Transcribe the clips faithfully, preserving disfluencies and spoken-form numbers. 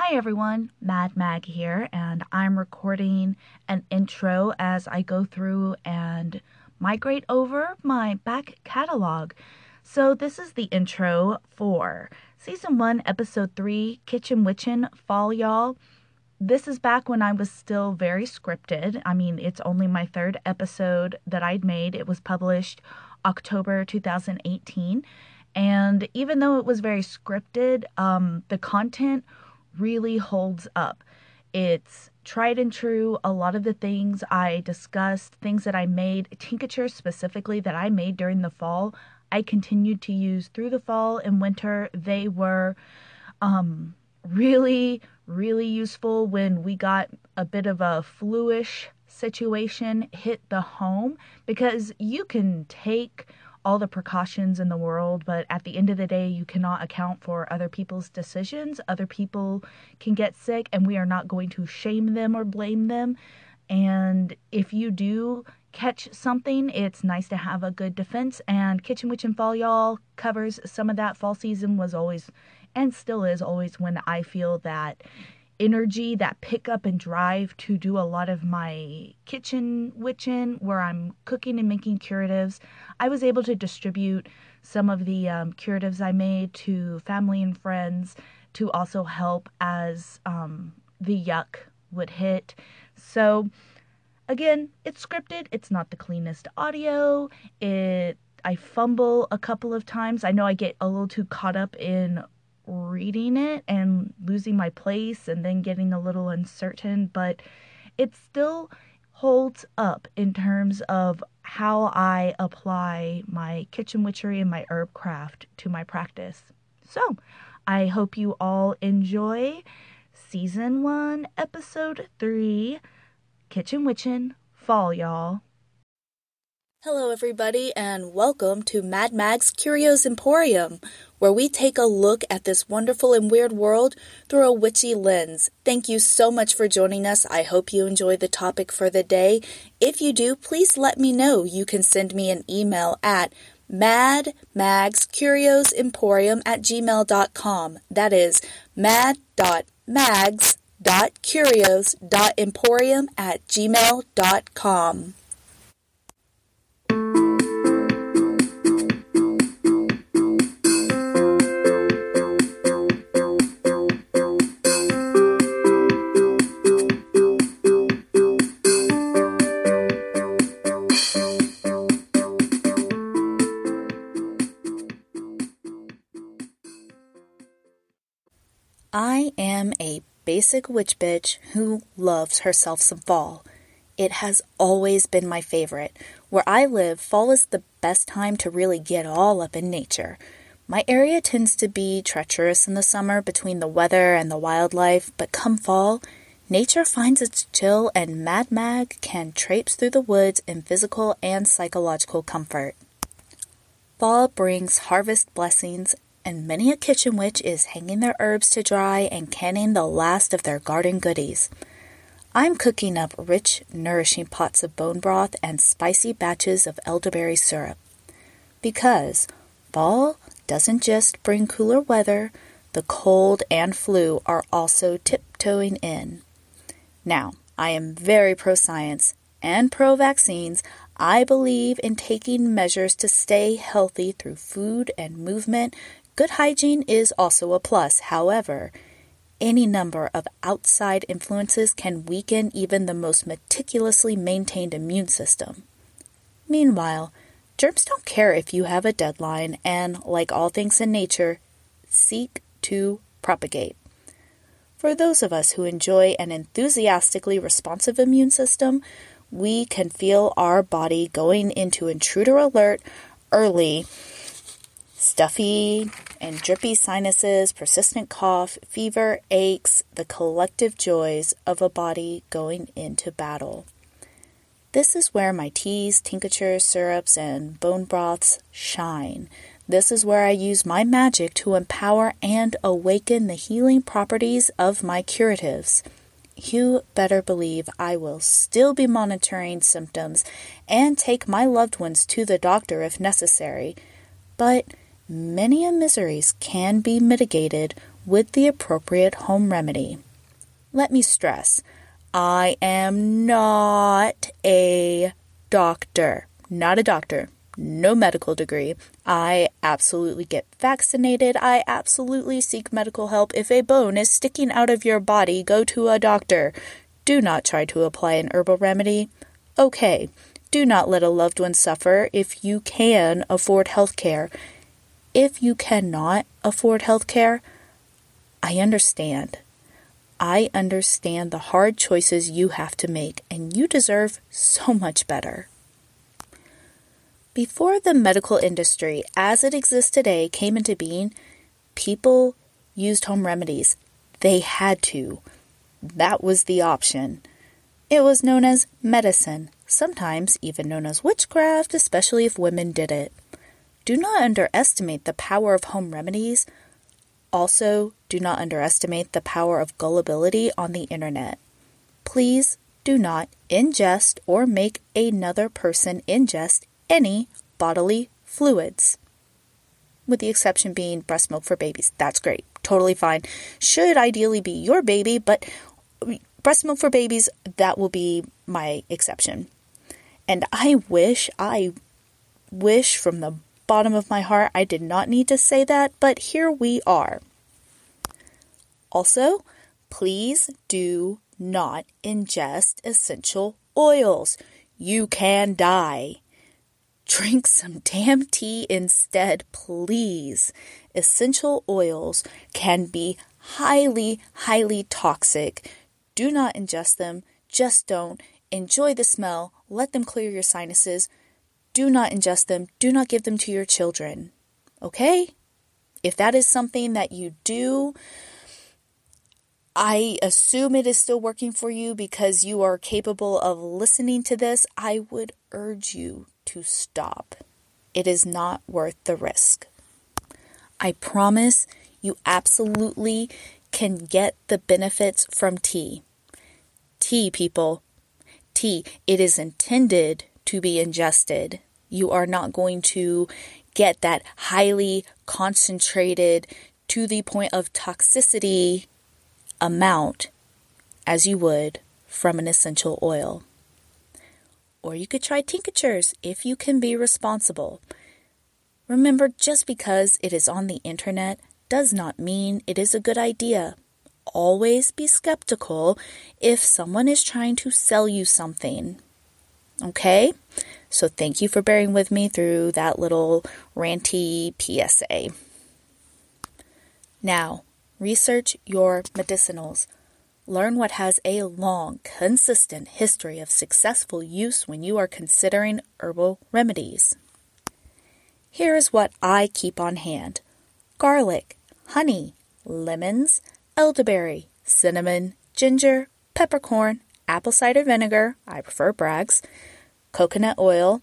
Hi everyone, Mad Mag here, and I'm recording an intro as I go through and migrate over my back catalog. So this is the intro for Season one, Episode three, Kitchen Witchen, Fall Y'all. This is back when I was still very scripted. I mean, it's only my third episode that I'd made. It was published October two thousand eighteen, and even though it was very scripted, um, the content really holds up. It's tried and true. A lot of the things I discussed, things that I made, tinctures specifically that I made during the fall, I continued to use through the fall and winter. They were um, really, really useful when we got a bit of a fluish situation hit the home, because you can take all the precautions in the world, but at the end of the day, you cannot account for other people's decisions. Other people can get sick, and we are not going to shame them or blame them. And if you do catch something, it's nice to have a good defense. And Kitchen Witch and Fall Y'all covers some of that. Fall season was always, and still is always, when I feel that energy, that pick up and drive to do a lot of my kitchen witching, where I'm cooking and making curatives. I was able to distribute some of the um, curatives I made to family and friends to also help as um, the yuck would hit. So again, it's scripted. It's not the cleanest audio. It I fumble a couple of times. I know I get a little too caught up in reading it and losing my place and then getting a little uncertain, but it still holds up in terms of how I apply my kitchen witchery and my herb craft to my practice. So I hope you all enjoy Season one, Episode three, Kitchen Witchin' Fall Y'all. Hello everybody, and welcome to Mad Mag's Curios Emporium, where we take a look at this wonderful and weird world through a witchy lens. Thank you so much for joining us. I hope you enjoy the topic for the day. If you do, please let me know. You can send me an email at mad mags curios emporium at gmail dot com. That is mad dot mags dot curios dot emporium at gmail dot com. I am a basic witch bitch who loves herself some fall. It has always been my favorite. Where I live, fall is the best time to really get all up in nature. My area tends to be treacherous in the summer between the weather and the wildlife, but come fall, nature finds its chill and Mad Mag can traipse through the woods in physical and psychological comfort. Fall brings harvest blessings, and many a kitchen witch is hanging their herbs to dry and canning the last of their garden goodies. I'm cooking up rich, nourishing pots of bone broth and spicy batches of elderberry syrup. Because fall doesn't just bring cooler weather, the cold and flu are also tiptoeing in. Now, I am very pro-science and pro-vaccines. I believe in taking measures to stay healthy through food and movement. Good hygiene is also a plus. However, any number of outside influences can weaken even the most meticulously maintained immune system. Meanwhile, germs don't care if you have a deadline and, like all things in nature, seek to propagate. For those of us who enjoy an enthusiastically responsive immune system, we can feel our body going into intruder alert early. Stuffy and drippy sinuses, persistent cough, fever, aches, the collective joys of a body going into battle. This is where my teas, tinctures, syrups, and bone broths shine. This is where I use my magic to empower and awaken the healing properties of my curatives. You better believe I will still be monitoring symptoms and take my loved ones to the doctor if necessary, but many a miseries can be mitigated with the appropriate home remedy. Let me stress, I am not a doctor. Not a doctor. No medical degree. I absolutely get vaccinated. I absolutely seek medical help. If a bone is sticking out of your body, go to a doctor. Do not try to apply an herbal remedy. Okay, do not let a loved one suffer if you can afford health care. If you cannot afford health care, I understand. I understand the hard choices you have to make, and you deserve so much better. Before the medical industry, as it exists today, came into being, people used home remedies. They had to. That was the option. It was known as medicine, sometimes even known as witchcraft, especially if women did it. Do not underestimate the power of home remedies. Also, do not underestimate the power of gullibility on the internet. Please do not ingest or make another person ingest any bodily fluids, with the exception being breast milk for babies. That's great. Totally fine. Should ideally be your baby, but breast milk for babies, that will be my exception. And I wish, I wish from the bottom of my heart, I did not need to say that, but here we are. Also, please do not ingest essential oils. You can die. Drink some damn tea instead, please. Essential oils can be highly, highly toxic. Do not ingest them. Just don't. Enjoy the smell. Let them clear your sinuses. Do not ingest them. Do not give them to your children. Okay? If that is something that you do, I assume it is still working for you because you are capable of listening to this. I would urge you to stop. It is not worth the risk. I promise you absolutely can get the benefits from tea. Tea, people. Tea. It is intended to be ingested. You are not going to get that highly concentrated to the point of toxicity amount as you would from an essential oil. Or you could try tinctures if you can be responsible. Remember, just because it is on the internet does not mean it is a good idea. Always be skeptical if someone is trying to sell you something. Okay? So thank you for bearing with me through that little ranty P S A. Now, research your medicinals. Learn what has a long, consistent history of successful use when you are considering herbal remedies. Here is what I keep on hand. Garlic, honey, lemons, elderberry, cinnamon, ginger, peppercorn, apple cider vinegar, I prefer Bragg's, coconut oil,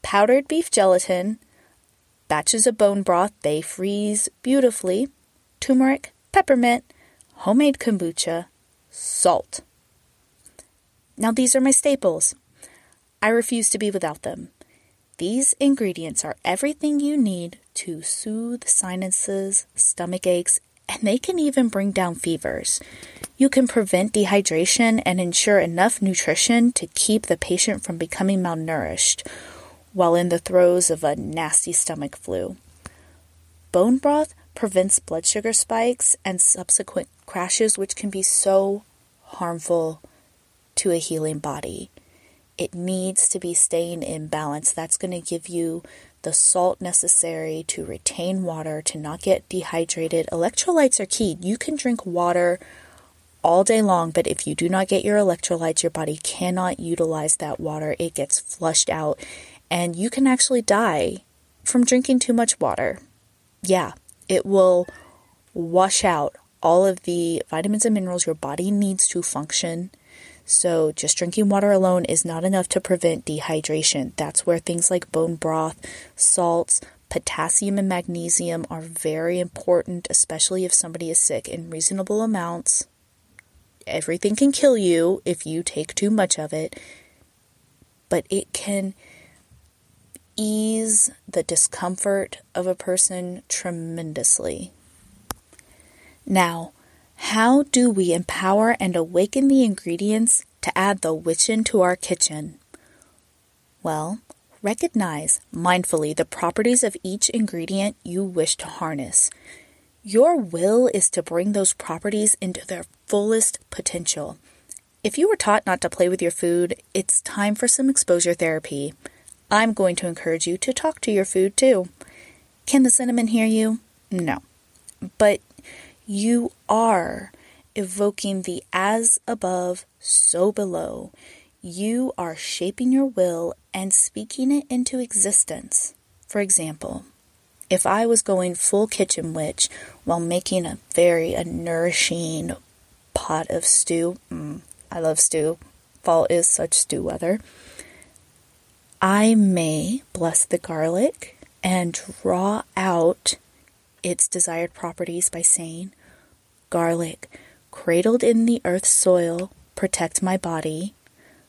powdered beef gelatin, batches of bone broth, they freeze beautifully, turmeric, peppermint, homemade kombucha, salt. Now these are my staples. I refuse to be without them. These ingredients are everything you need to soothe sinuses, stomach aches, and they can even bring down fevers. You can prevent dehydration and ensure enough nutrition to keep the patient from becoming malnourished while in the throes of a nasty stomach flu. Bone broth prevents blood sugar spikes and subsequent crashes, which can be so harmful to a healing body. It needs to be staying in balance. That's going to give you the salt necessary to retain water, to not get dehydrated. Electrolytes are key. You can drink water all day long, but if you do not get your electrolytes, your body cannot utilize that water. It gets flushed out, and you can actually die from drinking too much water. Yeah, it will wash out all of the vitamins and minerals your body needs to function. So just drinking water alone is not enough to prevent dehydration. That's where things like bone broth, salts, potassium and magnesium are very important, especially if somebody is sick in reasonable amounts. Everything can kill you if you take too much of it, but it can ease the discomfort of a person tremendously. Now, how do we empower and awaken the ingredients to add the witchin to our kitchen? Well, recognize mindfully the properties of each ingredient you wish to harness. Your will is to bring those properties into their fullest potential. If you were taught not to play with your food, it's time for some exposure therapy. I'm going to encourage you to talk to your food too. Can the cinnamon hear you? No. But you are evoking the as above, so below. You are shaping your will and speaking it into existence. For example, if I was going full kitchen witch while making a very a nourishing pot of stew, mm, I love stew, fall is such stew weather, I may bless the garlic and draw out its desired properties by saying, garlic, cradled in the earth's soil, protect my body,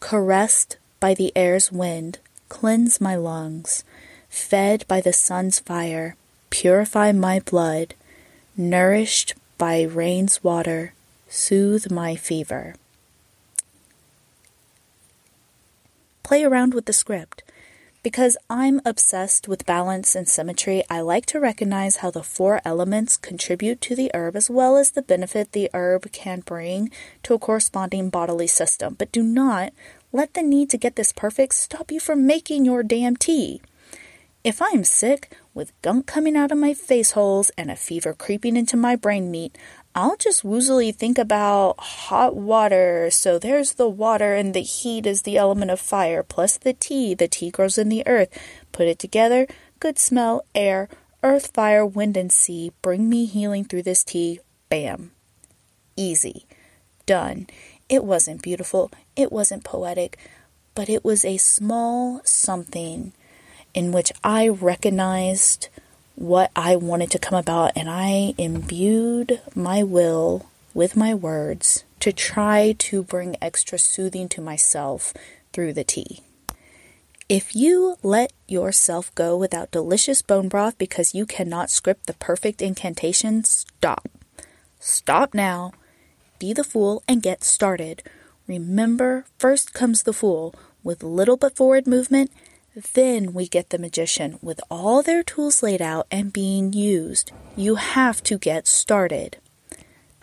caressed by the air's wind, cleanse my lungs, fed by the sun's fire, purify my blood, nourished by rain's water, soothe my fever. Play around with the script. Because I'm obsessed with balance and symmetry, I like to recognize how the four elements contribute to the herb as well as the benefit the herb can bring to a corresponding bodily system. But do not let the need to get this perfect stop you from making your damn tea. If I'm sick, with gunk coming out of my face holes and a fever creeping into my brain meat, I'll just woozily think about hot water. So there's the water, and the heat is the element of fire, plus the tea. The tea grows in the earth. Put it together. Good smell, air, earth, fire, wind, and sea. Bring me healing through this tea. Bam. Easy. Done. It wasn't beautiful. It wasn't poetic. But it was a small something in which I recognized what I wanted to come about, and I imbued my will with my words to try to bring extra soothing to myself through the tea. If you let yourself go without delicious bone broth because you cannot script the perfect incantation, stop. Stop now. Be the fool and get started. Remember, first comes the fool with little but forward movement. Then we get the magician with all their tools laid out and being used. You have to get started.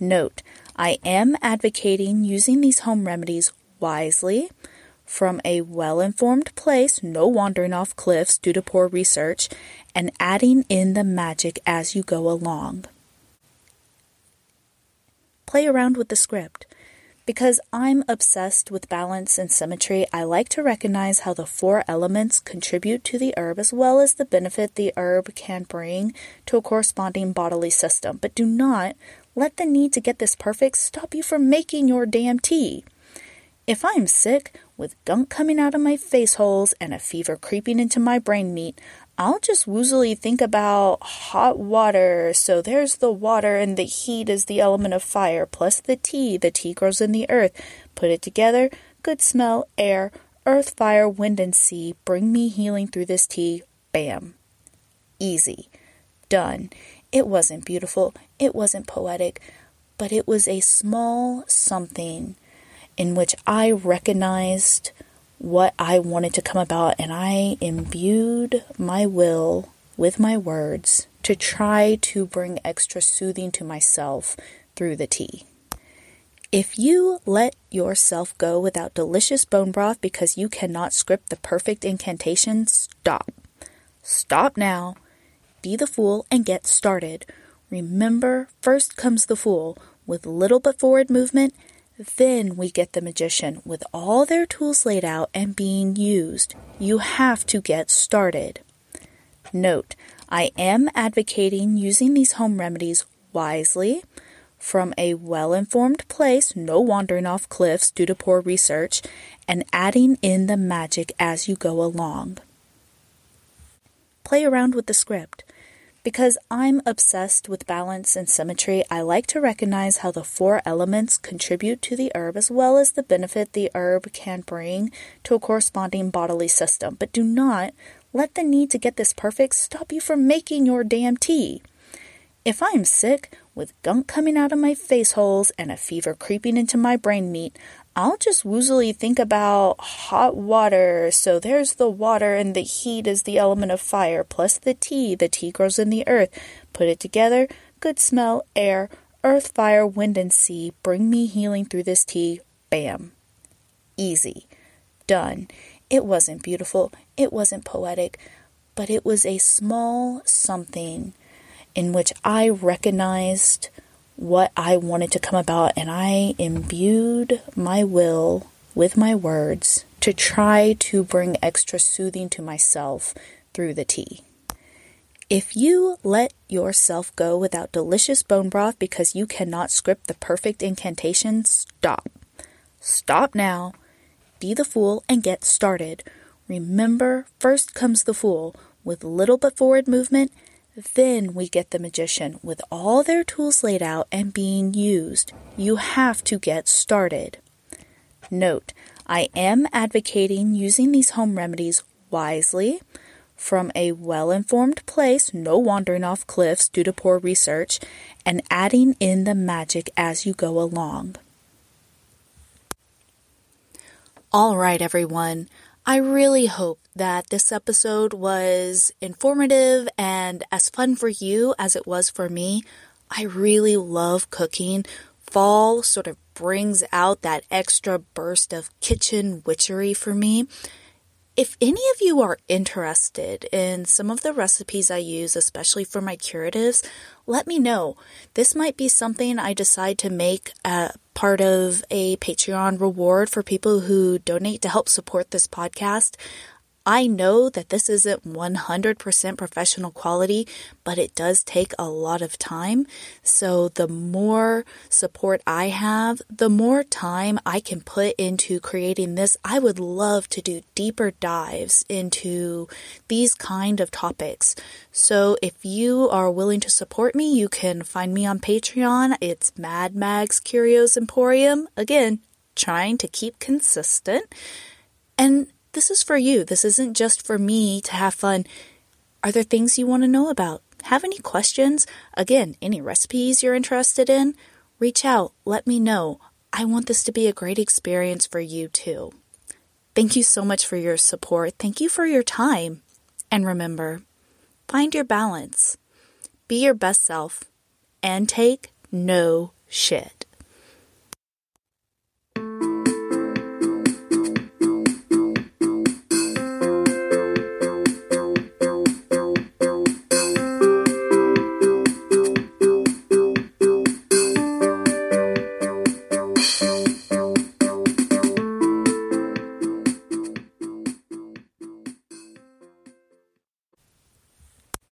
Note, I am advocating using these home remedies wisely, from a well-informed place, no wandering off cliffs due to poor research, and adding in the magic as you go along. Play around with the script. Because I'm obsessed with balance and symmetry, I like to recognize how the four elements contribute to the herb as well as the benefit the herb can bring to a corresponding bodily system. But do not let the need to get this perfect stop you from making your damn tea. If I'm sick, with gunk coming out of my face holes and a fever creeping into my brain meat, I'll just woozily think about hot water. So there's the water, and the heat is the element of fire, plus the tea. The tea grows in the earth. Put it together. Good smell, air, earth, fire, wind, and sea. Bring me healing through this tea. Bam. Easy. Done. It wasn't beautiful. It wasn't poetic. But it was a small something in which I recognized what I wanted to come about, and I imbued my will with my words to try to bring extra soothing to myself through the tea. If you let yourself go without delicious bone broth because you cannot script the perfect incantation, stop. Stop now. Be the fool and get started. Remember, first comes the fool with little but forward movement. Then we get the magician with all their tools laid out and being used. You have to get started. Note, I am advocating using these home remedies wisely, from a well-informed place, no wandering off cliffs due to poor research, and adding in the magic as you go along. Play around with the script. Because I'm obsessed with balance and symmetry, I like to recognize how the four elements contribute to the herb as well as the benefit the herb can bring to a corresponding bodily system. But do not let the need to get this perfect stop you from making your damn tea. If I'm sick, with gunk coming out of my face holes and a fever creeping into my brain meat, I'll just woozily think about hot water. So there's the water, and the heat is the element of fire, plus the tea. The tea grows in the earth. Put it together, good smell, air, earth, fire, wind, and sea. Bring me healing through this tea. Bam. Easy. Done. It wasn't beautiful. It wasn't poetic. But it was a small something in which I recognized what I wanted to come about, and I imbued my will with my words to try to bring extra soothing to myself through the tea. If you let yourself go without delicious bone broth because you cannot script the perfect incantation, stop. Stop now. Be the fool and get started. Remember, first comes the fool with little but forward movement. Then we get the magician with all their tools laid out and being used. You have to get started. Note, I am advocating using these home remedies wisely, from a well-informed place, no wandering off cliffs due to poor research, and adding in the magic as you go along. All right, everyone. I really hope that this episode was informative and as fun for you as it was for me. I really love cooking. Fall sort of brings out that extra burst of kitchen witchery for me. If any of you are interested in some of the recipes I use, especially for my curatives, let me know. This might be something I decide to make a part of a Patreon reward for people who donate to help support this podcast. I know that this isn't one hundred percent professional quality, but it does take a lot of time. So the more support I have, the more time I can put into creating this. I would love to do deeper dives into these kind of topics. So if you are willing to support me, you can find me on Patreon. It's Mad Mag's Curios Emporium. Again, trying to keep consistent. And this is for you. This isn't just for me to have fun. Are there things you want to know about? Have any questions? Again, any recipes you're interested in? Reach out. Let me know. I want this to be a great experience for you too. Thank you so much for your support. Thank you for your time. And remember, find your balance. Be your best self. And take no shit.